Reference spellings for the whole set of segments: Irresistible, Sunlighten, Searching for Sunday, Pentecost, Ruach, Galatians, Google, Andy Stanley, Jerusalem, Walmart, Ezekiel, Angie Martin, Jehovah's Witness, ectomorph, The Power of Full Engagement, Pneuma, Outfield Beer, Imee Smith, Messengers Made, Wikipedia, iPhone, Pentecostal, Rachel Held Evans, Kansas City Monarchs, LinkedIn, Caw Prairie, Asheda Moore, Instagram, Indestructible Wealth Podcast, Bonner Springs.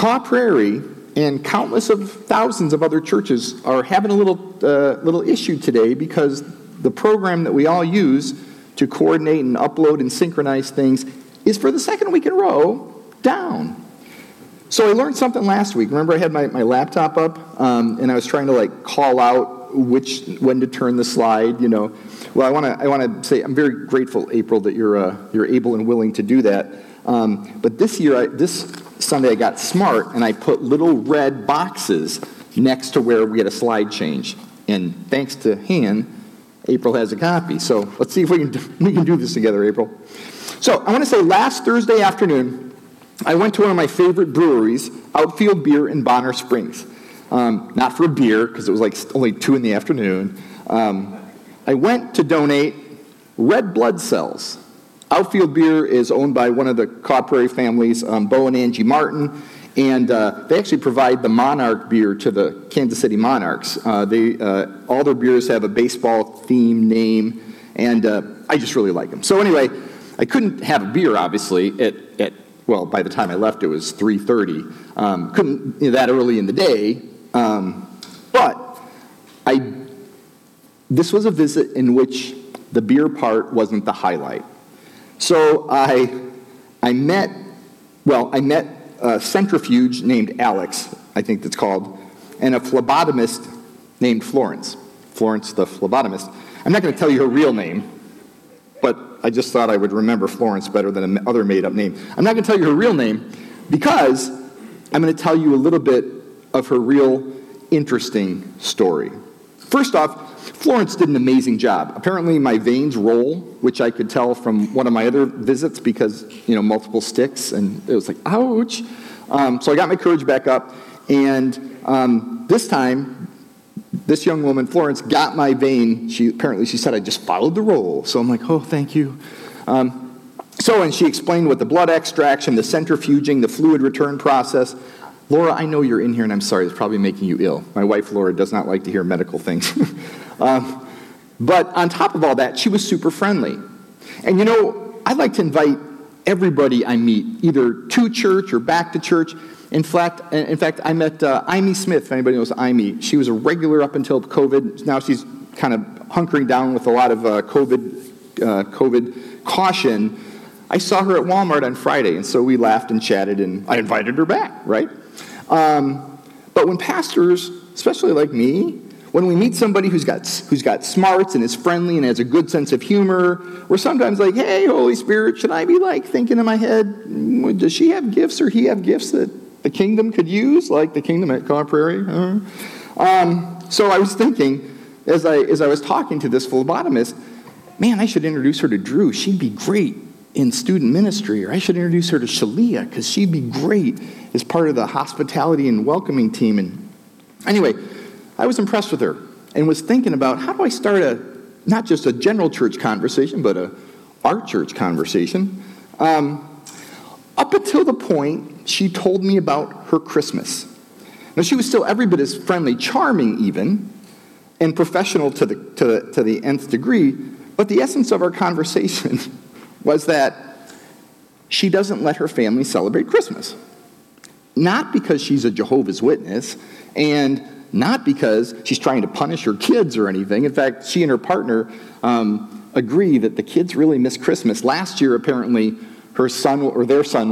Caw Prairie and countless of thousands of other churches are having a little issue today because the program that we all use to coordinate and upload and synchronize things is for the second week in a row down. So I learned something last week. Remember I had my laptop up and I was trying to call out when to turn the slide, Well, I want to say I'm very grateful, April, that you're able and willing to do that. But this Sunday I got smart and I put little red boxes next to where we had a slide change. And thanks to Han, April has a copy. So let's see if we can do this together, April. So I want to say last Thursday afternoon, I went to one of my favorite breweries, Outfield Beer in Bonner Springs. Not for a beer, because it was only 2 in the afternoon. I went to donate red blood cells. Outfield Beer is owned by one of the Caw Prairie families, Bo and Angie Martin, and they actually provide the Monarch beer to the Kansas City Monarchs. All their beers have a baseball themed name, and I just really like them. So anyway, I couldn't have a beer, obviously, well, by the time I left, it was 3:30. Couldn't that early in the day, but this was a visit in which the beer part wasn't the highlight. So I met a centrifuge named Alex, I think that's called, and a phlebotomist named Florence. Florence the phlebotomist. I'm not going to tell you her real name, but I just thought I would remember Florence better than another made-up name. I'm not going to tell you her real name because I'm going to tell you a little bit of her real interesting story. First off, Florence did an amazing job. Apparently my veins roll, which I could tell from one of my other visits because, multiple sticks, and it was ouch. So I got my courage back up, and this time, this young woman, Florence, got my vein. She said, I just followed the roll. So I'm oh, thank you. And she explained what the blood extraction, the centrifuging, the fluid return process. Laura, I know you're in here, and I'm sorry, it's probably making you ill. My wife, Laura, does not like to hear medical things. But on top of all that, she was super friendly. And I'd like to invite everybody I meet, either to church or back to church. In fact, I met Imee Smith, if anybody knows Imee. She was a regular up until COVID. Now she's kind of hunkering down with a lot of COVID caution. I saw her at Walmart on Friday, and so we laughed and chatted, and I invited her back, right? But when pastors, especially like me, when we meet somebody who's got smarts and is friendly and has a good sense of humor, we're sometimes hey, Holy Spirit, should I be thinking in my head, does she have gifts or he have gifts that the kingdom could use, like the kingdom at Caw Prairie? So I was thinking, as I was talking to this phlebotomist, man, I should introduce her to Drew. She'd be great in student ministry, or I should introduce her to Shalia, because she'd be great as part of the hospitality and welcoming team. And anyway, I was impressed with her and was thinking about how do I start not just a general church conversation, but a art church conversation. Up until the point she told me about her Christmas. Now, she was still every bit as friendly, charming even, and professional to the nth degree, but the essence of our conversation was that she doesn't let her family celebrate Christmas. Not because she's a Jehovah's Witness, and not because she's trying to punish her kids or anything. In fact, she and her partner agree that the kids really miss Christmas. Last year, apparently, their son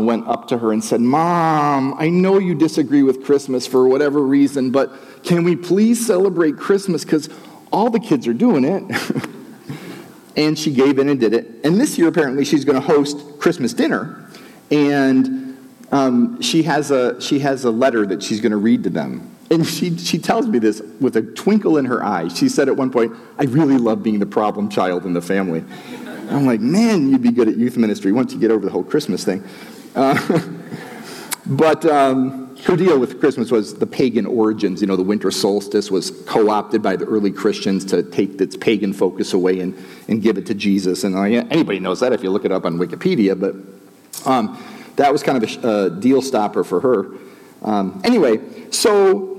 went up to her and said, Mom, I know you disagree with Christmas for whatever reason, but can we please celebrate Christmas? Because all the kids are doing it. And she gave in and did it. And this year, apparently, she's going to host Christmas dinner, and she has a letter that she's going to read to them. And she tells me this with a twinkle in her eye. She said at one point, "I really love being the problem child in the family." I'm man, you'd be good at youth ministry once you get over the whole Christmas thing. Her deal with Christmas was the pagan origins. The winter solstice was co-opted by the early Christians to take its pagan focus away and give it to Jesus. And anybody knows that if you look it up on Wikipedia, but that was kind of a deal stopper for her. Anyway, so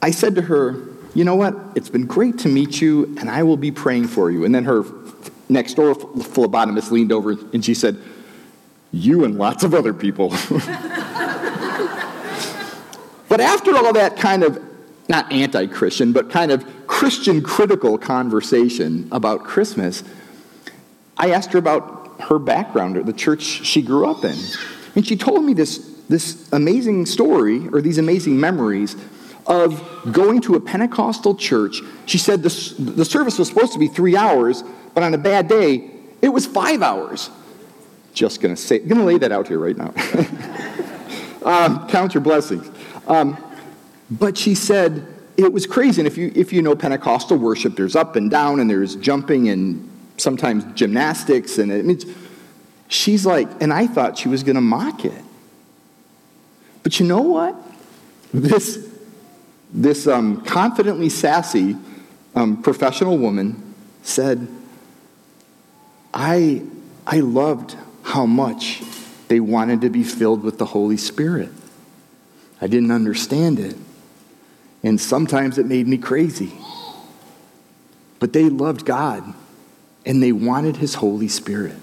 I said to her, you know what? It's been great to meet you, and I will be praying for you. And then her next-door phlebotomist leaned over, and she said, you and lots of other people. But after all that kind of, not anti-Christian, but kind of Christian critical conversation about Christmas, I asked her about her background, or the church she grew up in. And she told me this amazing story, or these amazing memories, of going to a Pentecostal church. She said the service was supposed to be 3 hours, but on a bad day, it was 5 hours. Just gonna lay that out here right now. Count your blessings. But she said it was crazy. And if you know Pentecostal worship, there's up and down, and there's jumping, and sometimes gymnastics, and it means she's like, and I thought she was gonna mock it. But you know what? This confidently sassy professional woman said, I loved how much they wanted to be filled with the Holy Spirit. I didn't understand it. And sometimes it made me crazy. But they loved God, and they wanted His Holy Spirit.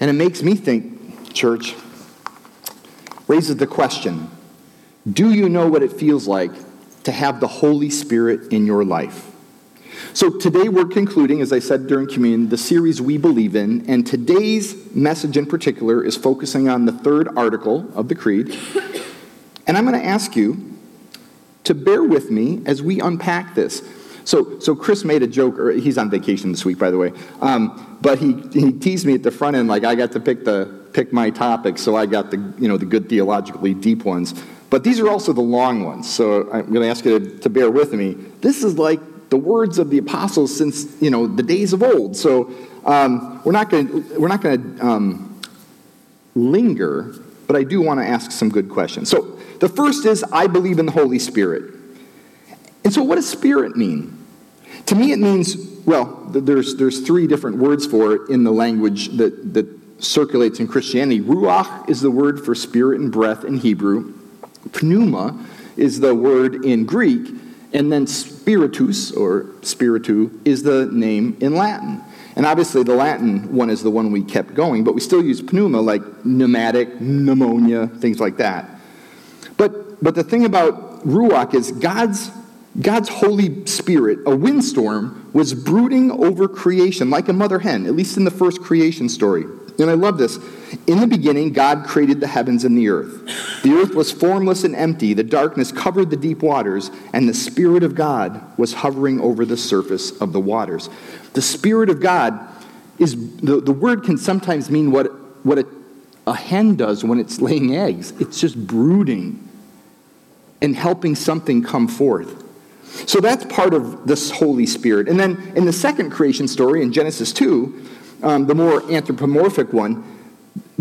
And it makes me think, church, raises the question, do you know what it feels like to have the Holy Spirit in your life? So today we're concluding, as I said during communion, the series We Believe In, and today's message in particular is focusing on the third article of the Creed. And I'm going to ask you to bear with me as we unpack this. So Chris made a joke, or he's on vacation this week, by the way, but he teased me at the front end, like I got to pick my topics, so I got the good theologically deep ones. But these are also the long ones, so I'm going to ask you to bear with me. This is like the words of the apostles since the days of old. So we're not going to linger, but I do want to ask some good questions. So the first is, I believe in the Holy Spirit. And so what does Spirit mean? To me, it means, well, there's three different words for it in the language that circulates in Christianity. Ruach is the word for spirit and breath in Hebrew. Pneuma is the word in Greek, and then spiritus, or spiritu, is the name in Latin. And obviously the Latin one is the one we kept going, but we still use pneuma, like pneumatic, pneumonia, things like that. But the thing about Ruach is God's Holy Spirit, a windstorm, was brooding over creation like a mother hen, at least in the first creation story. And I love this. In the beginning, God created the heavens and the earth. The earth was formless and empty. The darkness covered the deep waters, and the Spirit of God was hovering over the surface of the waters. The Spirit of God is, the word can sometimes mean what a hen does when it's laying eggs. It's just brooding and helping something come forth. So that's part of this Holy Spirit. And then in the second creation story, in Genesis 2, the more anthropomorphic one,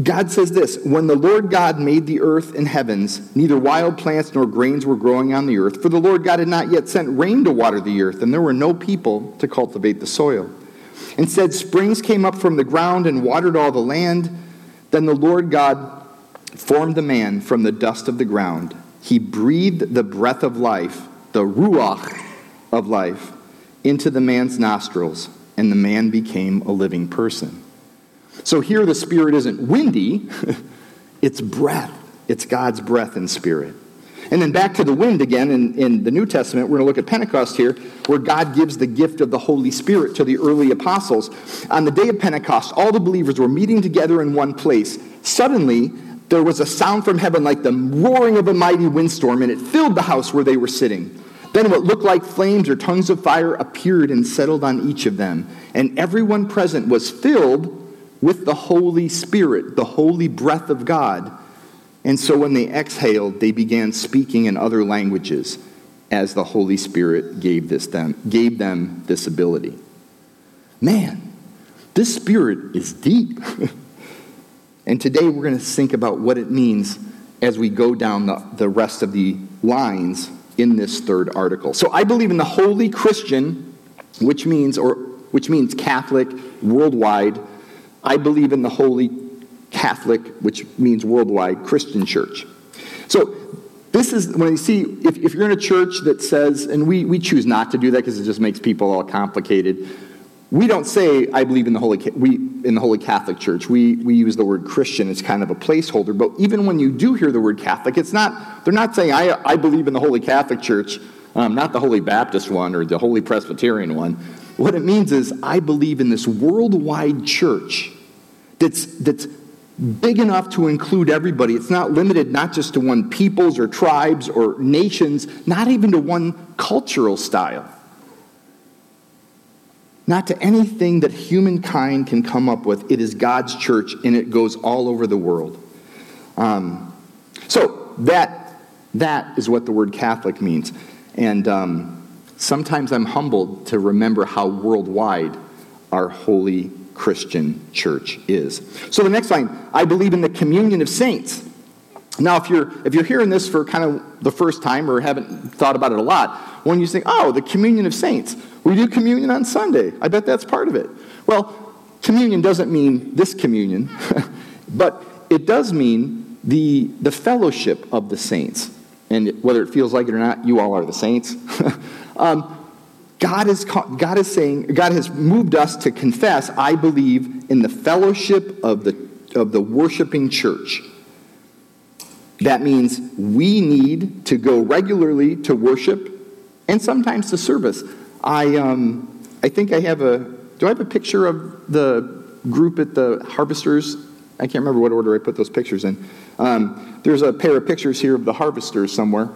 God says this, when the Lord God made the earth and heavens, neither wild plants nor grains were growing on the earth, for the Lord God had not yet sent rain to water the earth, and there were no people to cultivate the soil. Instead, springs came up from the ground and watered all the land. Then the Lord God formed the man from the dust of the ground. He breathed the breath of life, the ruach of life, into the man's nostrils, and the man became a living person. So here the Spirit isn't windy, it's breath. It's God's breath and Spirit. And then back to the wind again in the New Testament, we're going to look at Pentecost here, where God gives the gift of the Holy Spirit to the early apostles. On the day of Pentecost, all the believers were meeting together in one place. Suddenly, there was a sound from heaven like the roaring of a mighty windstorm, and it filled the house where they were sitting. Then what looked like flames or tongues of fire appeared and settled on each of them. And everyone present was filled with the Holy Spirit, the holy breath of God. And so when they exhaled, they began speaking in other languages as the Holy Spirit gave them this ability. Man, this Spirit is deep. And today we're going to think about what it means as we go down the rest of the lines in this third article. So I believe in the Holy Christian, which means Catholic worldwide. I believe in the Holy Catholic, which means worldwide, Christian church. So this is, when you see, if you're in a church that says, and we choose not to do that because it just makes people all complicated, We don't say, I believe in the Holy Catholic Church. We use the word Christian. It's kind of a placeholder. But even when you do hear the word Catholic, it's not, they're not saying, I believe in the Holy Catholic Church, not the Holy Baptist one or the Holy Presbyterian one. What it means is, I believe in this worldwide church that's big enough to include everybody. It's not limited not just to one peoples or tribes or nations, not even to one cultural style. Not to anything that humankind can come up with. It is God's church, and it goes all over the world. So that is what the word Catholic means. And sometimes I'm humbled to remember how worldwide our holy Christian church is. So the next line, I believe in the communion of saints. Now, if you're hearing this for kind of the first time or haven't thought about it a lot, when you think, oh, the communion of saints. We do communion on Sunday. I bet that's part of it. Well, communion doesn't mean this communion, but it does mean the fellowship of the saints. And whether it feels like it or not, you all are the saints. God has moved us to confess, I believe in the fellowship of the worshiping church. That means we need to go regularly to worship and sometimes to service. I think I have do I have a picture of the group at the Harvesters? I can't remember what order I put those pictures in. There's a pair of pictures here of the Harvesters somewhere.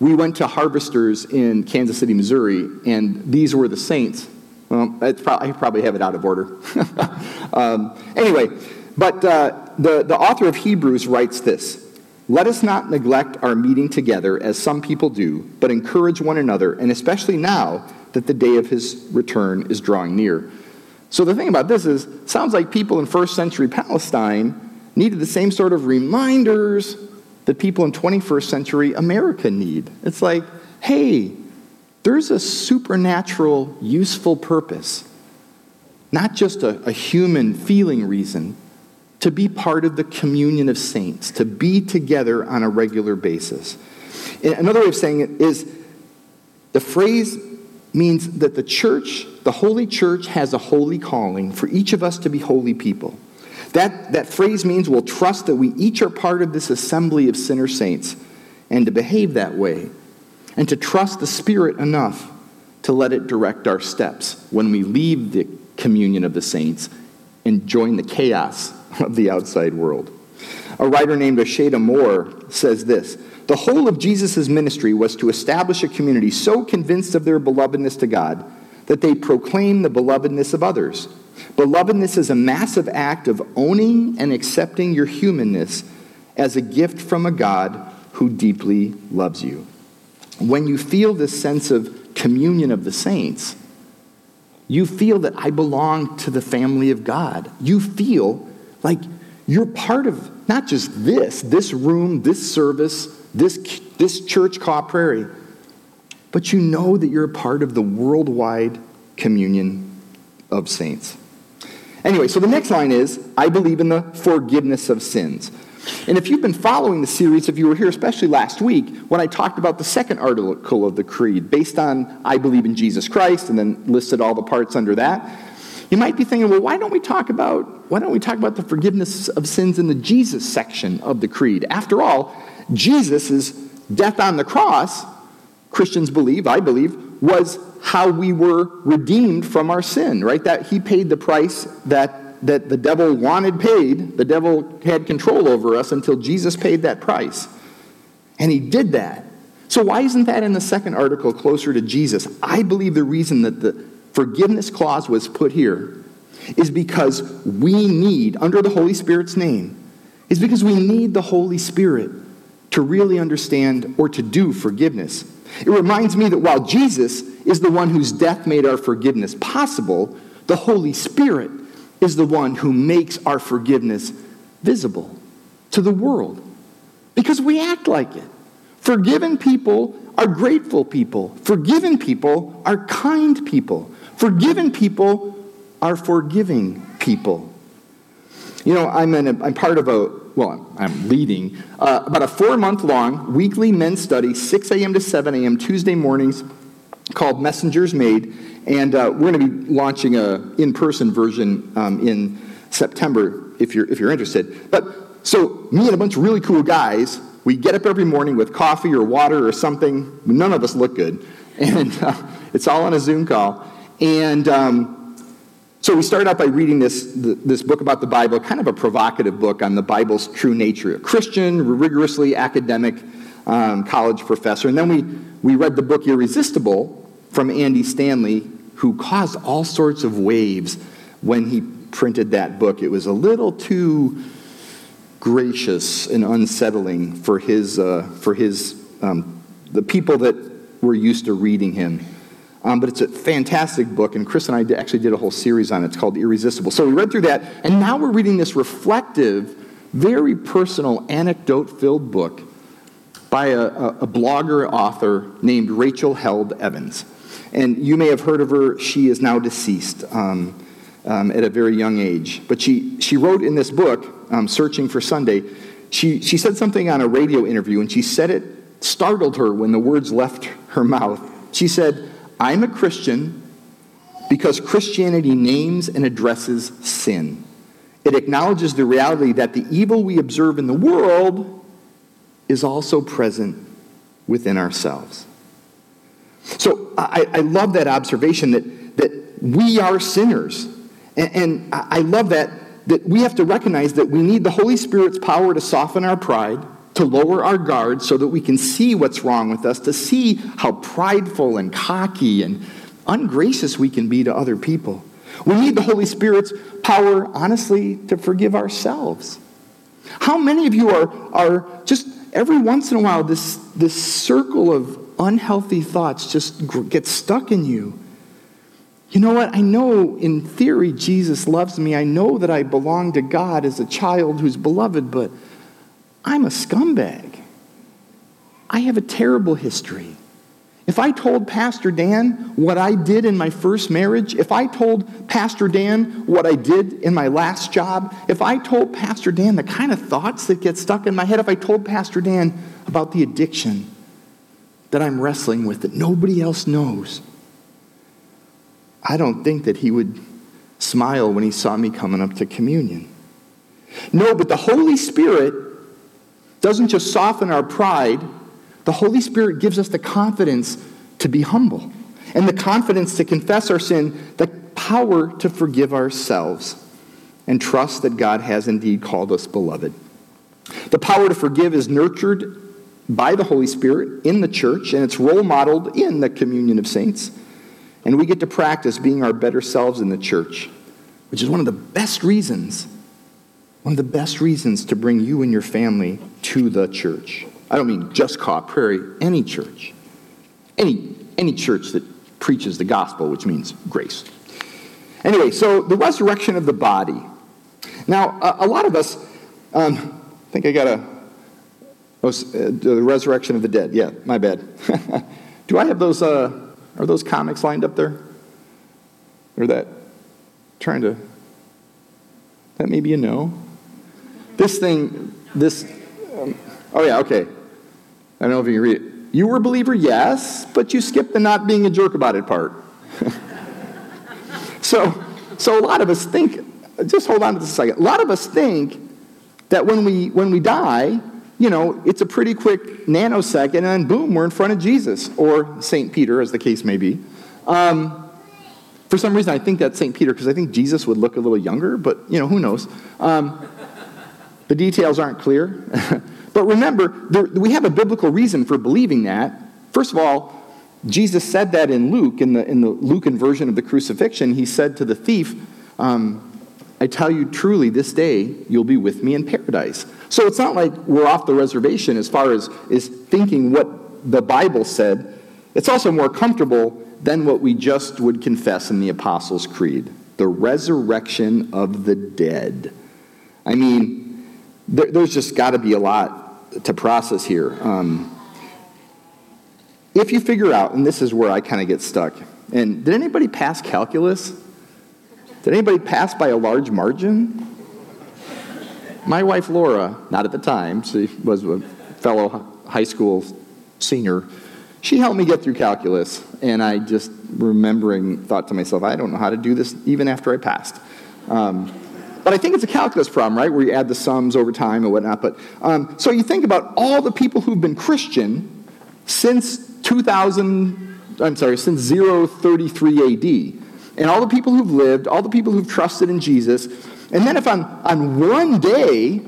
We went to Harvesters in Kansas City, Missouri, and these were the saints. Well, I probably have it out of order. Anyway, but the author of Hebrews writes this. Let us not neglect our meeting together, as some people do, but encourage one another, and especially now that the day of his return is drawing near. So the thing about this is, it sounds like people in first century Palestine needed the same sort of reminders that people in 21st century America need. It's like, hey, there's a supernatural, useful purpose, not just a human feeling reason, to be part of the communion of saints, to be together on a regular basis. And another way of saying it is the phrase means that the church, the holy church, has a holy calling for each of us to be holy people. That phrase means we'll trust that we each are part of this assembly of sinner saints and to behave that way and to trust the Spirit enough to let it direct our steps when we leave the communion of the saints and join the chaos of the outside world. A writer named Asheda Moore says this, the whole of Jesus' ministry was to establish a community so convinced of their belovedness to God that they proclaim the belovedness of others. Belovedness is a massive act of owning and accepting your humanness as a gift from a God who deeply loves you. When you feel this sense of communion of the saints, you feel that I belong to the family of God. You feel like you're part of not just this room, this service, this church, Caw Prairie, but you know that you're a part of the worldwide communion of saints. Anyway, so the next line is, I believe in the forgiveness of sins. And if you've been following the series, if you were here, especially last week, when I talked about the second article of the creed, based on I believe in Jesus Christ, and then listed all the parts under that, you might be thinking, well, why don't we talk about the forgiveness of sins in the Jesus section of the creed? After all, Jesus' death on the cross, Christians believe, I believe, was how we were redeemed from our sin, right? That he paid the price that the devil wanted paid. The devil had control over us until Jesus paid that price. And he did that. So why isn't that in the second article closer to Jesus? I believe the reason that the forgiveness clause was put here is because we need, under the Holy Spirit's name, is because we need the Holy Spirit to really understand or to do forgiveness. It reminds me that while Jesus is the one whose death made our forgiveness possible, the Holy Spirit is the one who makes our forgiveness visible to the world. Because we act like it. Forgiven people are grateful people. Forgiven people are kind people. Forgiven people are forgiving people. You know, I'm leading about a 4-month-long weekly men's study, 6 a.m. to 7 a.m. Tuesday mornings called Messengers Made, and we're going to be launching a in-person version in September if you're interested. But so me and a bunch of really cool guys, we get up every morning with coffee or water or something. None of us look good, and it's all on a Zoom call. And so we started out by reading this book about the Bible, kind of a provocative book on the Bible's true nature. A Christian, rigorously academic college professor. And then we read the book Irresistible from Andy Stanley, who caused all sorts of waves when he printed that book. It was a little too gracious and unsettling for the people that were used to reading him. But it's a fantastic book, and Chris and I actually did a whole series on it. It's called Irresistible. So we read through that, and now we're reading this reflective, very personal, anecdote-filled book by a blogger author named Rachel Held Evans. And you may have heard of her. She is now deceased at a very young age. But she wrote in this book, Searching for Sunday, she said something on a radio interview, and she said it startled her when the words left her mouth. She said, "I'm a Christian because Christianity names and addresses sin. It acknowledges the reality that the evil we observe in the world is also present within ourselves." So I love that observation that we are sinners. And I love that we have to recognize that we need the Holy Spirit's power to soften our pride, to lower our guard so that we can see what's wrong with us, to see how prideful and cocky and ungracious we can be to other people. We need the Holy Spirit's power, honestly, to forgive ourselves. How many of you are just every once in a while this circle of unhealthy thoughts just gets stuck in you? You know what? I know in theory Jesus loves me. I know that I belong to God as a child who's beloved, but I'm a scumbag. I have a terrible history. If I told Pastor Dan what I did in my first marriage, if I told Pastor Dan what I did in my last job, if I told Pastor Dan the kind of thoughts that get stuck in my head, if I told Pastor Dan about the addiction that I'm wrestling with that nobody else knows, I don't think that he would smile when he saw me coming up to communion. No, but the Holy Spirit doesn't just soften our pride. The Holy Spirit gives us the confidence to be humble and the confidence to confess our sin, the power to forgive ourselves and trust that God has indeed called us beloved. The power to forgive is nurtured by the Holy Spirit in the church, and it's role modeled in the communion of saints. And we get to practice being our better selves in the church, which is one of the best reasons to bring you and your family to the church. I don't mean just Caw Prairie, any church. Any church that preaches the gospel, which means grace. Anyway, so the resurrection of the body. Now, a lot of us, I think I got the resurrection of the dead. Yeah, my bad. Do I have those, are those comics lined up there? Or that, trying to, that may be a no. Oh yeah, okay. I don't know if you can read it. You were a believer, yes, but you skipped the not being a jerk about it part. So a lot of us think, just hold on to this a second. A lot of us think that when we die, it's a pretty quick nanosecond, and then boom, we're in front of Jesus, or St. Peter, as the case may be. For some reason, I think that's St. Peter, because I think Jesus would look a little younger, but, who knows? The details aren't clear. But remember, we have a biblical reason for believing that. First of all, Jesus said that in Luke, in the Lucan version of the crucifixion. He said to the thief, I tell you truly, this day you'll be with me in paradise. So it's not like we're off the reservation as far as is thinking what the Bible said. It's also more comfortable than what we just would confess in the Apostles' Creed, the resurrection of the dead. I mean, there's just got to be a lot to process here. If you figure out, and this is where I kind of get stuck, and did anybody pass calculus? Did anybody pass by a large margin? My wife, Laura, not at the time, she was a fellow high school senior, She helped me get through calculus, and I just, remembering, thought to myself, I don't know how to do this even after I passed. But I think it's a calculus problem, right, where you add the sums over time and whatnot. But so you think about all the people who've been Christian since 033 AD, and all the people who've lived, all the people who've trusted in Jesus. And then if on one day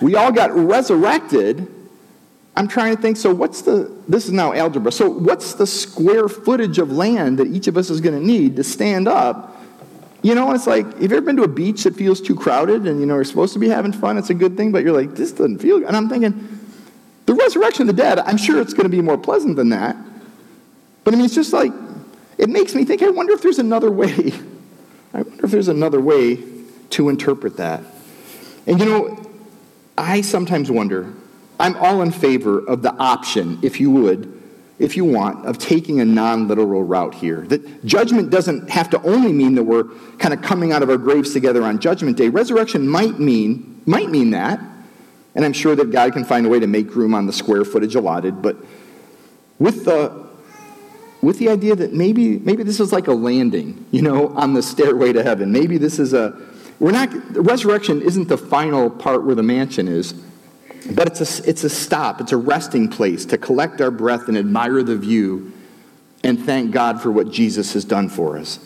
we all got resurrected, I'm trying to think, so what's this is now algebra, so what's the square footage of land that each of us is going to need to stand up? You know, it's like, have you ever been to a beach that feels too crowded and, you know, you're supposed to be having fun, it's a good thing, but you're like, this doesn't feel good. And I'm thinking, the resurrection of the dead, I'm sure it's going to be more pleasant than that. But I mean, it's just like, it makes me think, I wonder if there's another way. I wonder if there's another way to interpret that. And, you know, I sometimes wonder, I'm all in favor of the option, if you want, of taking a non-literal route here. That judgment doesn't have to only mean that we're kind of coming out of our graves together on Judgment Day. Resurrection might mean that, and I'm sure that God can find a way to make room on the square footage allotted, but with the idea that maybe this is like a landing, you know, on the stairway to heaven. Maybe this is resurrection isn't the final part where the mansion is, but it's a stop, it's a resting place to collect our breath and admire the view and thank God for what Jesus has done for us.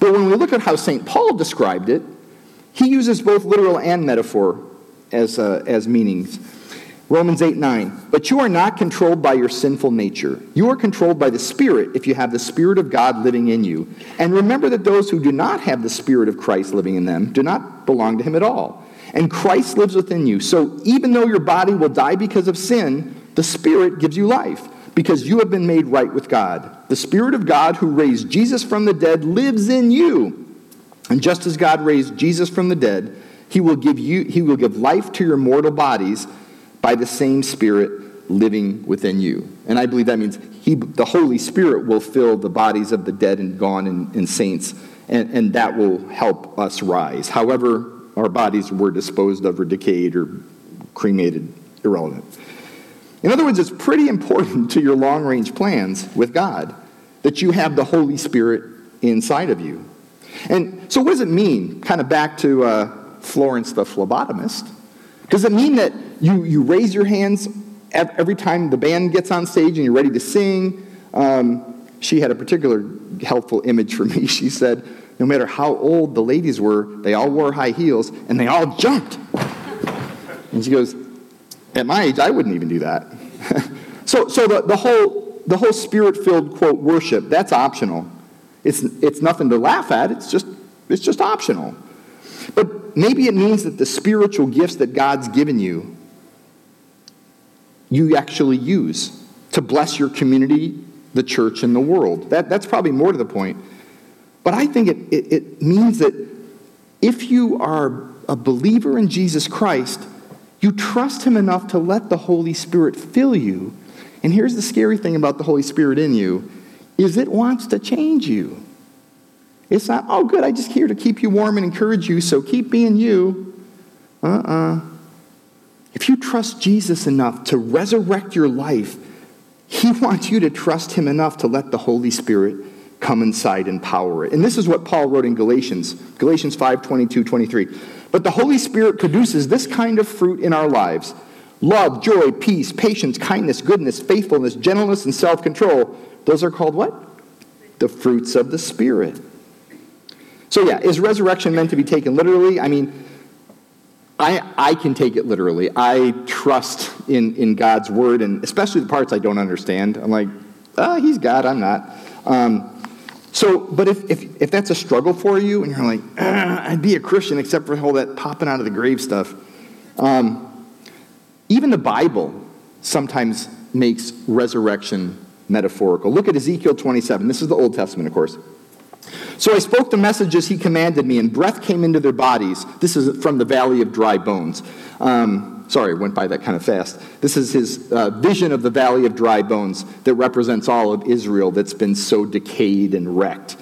But when we look at how St. Paul described it, he uses both literal and metaphor as meanings. Romans 8:9, but you are not controlled by your sinful nature. You are controlled by the Spirit if you have the Spirit of God living in you. And remember that those who do not have the Spirit of Christ living in them do not belong to him at all. And Christ lives within you. So even though your body will die because of sin, the Spirit gives you life because you have been made right with God. The Spirit of God who raised Jesus from the dead lives in you. And just as God raised Jesus from the dead, he will give life to your mortal bodies by the same Spirit living within you. And I believe that means the Holy Spirit will fill the bodies of the dead and gone and saints, and that will help us rise. However our bodies were disposed of or decayed or cremated, irrelevant. In other words, it's pretty important to your long-range plans with God that you have the Holy Spirit inside of you. And so what does it mean? Kind of back to Florence the phlebotomist. Does it mean that you raise your hands every time the band gets on stage and you're ready to sing? She had a particular helpful image for me. She said, no matter how old the ladies were, they all wore high heels and they all jumped. And she goes, at my age, I wouldn't even do that. So the whole spirit-filled, quote, worship, that's optional. It's nothing to laugh at. It's just optional. But maybe it means that the spiritual gifts that God's given you, you actually use to bless your community, the church, and the world. That's probably more to the point. But I think it means that if you are a believer in Jesus Christ, you trust him enough to let the Holy Spirit fill you. And here's the scary thing about the Holy Spirit in you, is it wants to change you. It's not, oh, good, I'm just here to keep you warm and encourage you, so keep being you. If you trust Jesus enough to resurrect your life, he wants you to trust him enough to let the Holy Spirit come inside and power it. And this is what Paul wrote in Galatians 5:22-23. But the Holy Spirit produces this kind of fruit in our lives: love, joy, peace, patience, kindness, goodness, faithfulness, gentleness, and self-control. Those are called what? The fruits of the Spirit. So yeah, is resurrection meant to be taken literally? I mean, I can take it literally. I trust in God's word, and especially the parts I don't understand. I'm like, he's God, I'm not. But if that's a struggle for you, and you're like, I'd be a Christian except for all that popping out of the grave stuff. Even the Bible sometimes makes resurrection metaphorical. Look at Ezekiel 27. This is the Old Testament, of course. So I spoke the messages he commanded me, and breath came into their bodies. This is from the Valley of Dry Bones. Sorry, went by that kind of fast. This is his vision of the Valley of Dry Bones that represents all of Israel that's been so decayed and wrecked.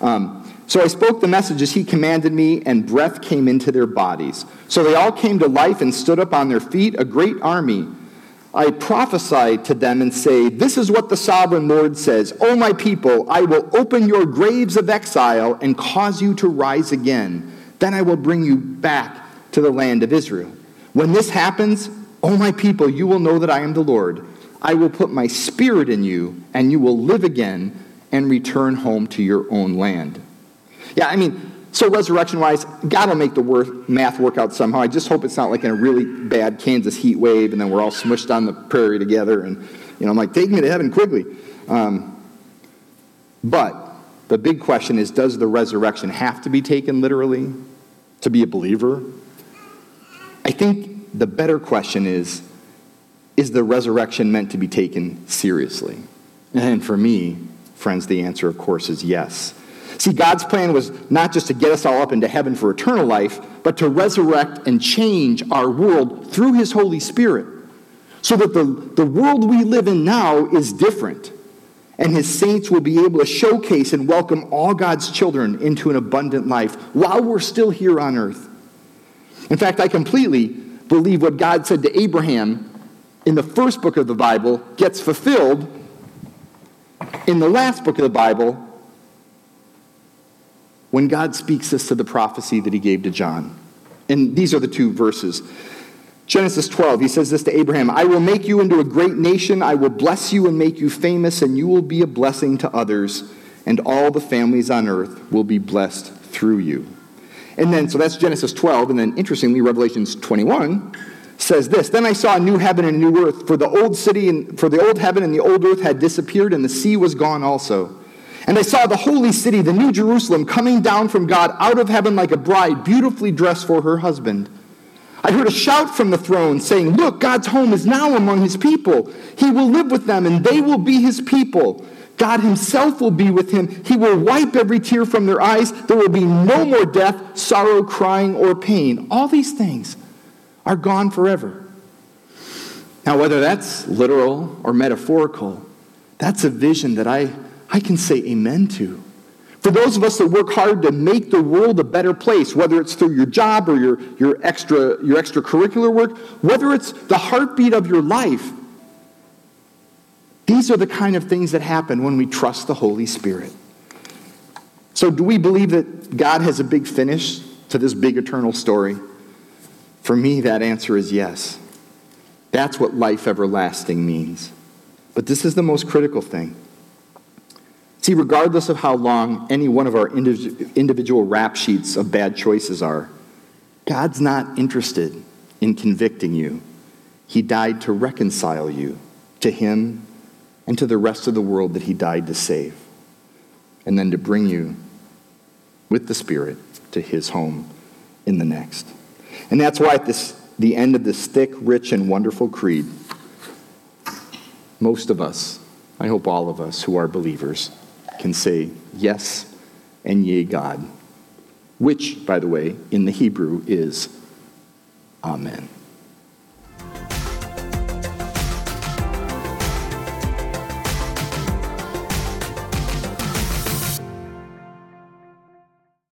So I spoke the messages he commanded me, and breath came into their bodies. So they all came to life and stood up on their feet, a great army. I prophesy to them and say, this is what the sovereign Lord says, O my people, I will open your graves of exile and cause you to rise again. Then I will bring you back to the land of Israel. When this happens, O my people, you will know that I am the Lord. I will put my spirit in you, and you will live again and return home to your own land. Yeah, I mean, so resurrection-wise, God will make the math work out somehow. I just hope it's not like in a really bad Kansas heat wave, and then we're all smushed on the prairie together, and I'm like, take me to heaven quickly. But the big question is, does the resurrection have to be taken literally to be a believer? I think the better question is the resurrection meant to be taken seriously? And for me, friends, the answer, of course, is yes. See, God's plan was not just to get us all up into heaven for eternal life, but to resurrect and change our world through his Holy Spirit so that the world we live in now is different, and his saints will be able to showcase and welcome all God's children into an abundant life while we're still here on earth. In fact, I completely believe what God said to Abraham in the first book of the Bible gets fulfilled in the last book of the Bible when God speaks us to the prophecy that he gave to John. And these are the two verses. Genesis 12, he says this to Abraham, I will make you into a great nation, I will bless you and make you famous, and you will be a blessing to others, and all the families on earth will be blessed through you. And then, so that's Genesis 12, and then interestingly, Revelation 21 says this, then I saw a new heaven and a new earth, for the old city and for the old heaven and the old earth had disappeared, and the sea was gone also. And I saw the holy city, the new Jerusalem, coming down from God out of heaven like a bride, beautifully dressed for her husband. I heard a shout from the throne saying, look, God's home is now among his people. He will live with them, and they will be his people. God himself will be with him. He will wipe every tear from their eyes. There will be no more death, sorrow, crying, or pain. All these things are gone forever. Now, whether that's literal or metaphorical, that's a vision that I can say amen to. For those of us that work hard to make the world a better place, whether it's through your job or your extracurricular work, whether it's the heartbeat of your life, these are the kind of things that happen when we trust the Holy Spirit. So do we believe that God has a big finish to this big eternal story? For me, that answer is yes. That's what life everlasting means. But this is the most critical thing. See, regardless of how long any one of our individual rap sheets of bad choices are, God's not interested in convicting you. He died to reconcile you to him and to the rest of the world that he died to save, and then to bring you with the Spirit to his home in the next. And that's why at the end of this thick, rich, and wonderful creed, most of us, I hope all of us who are believers, can say, yes and yea, God, which, by the way, in the Hebrew is Amen.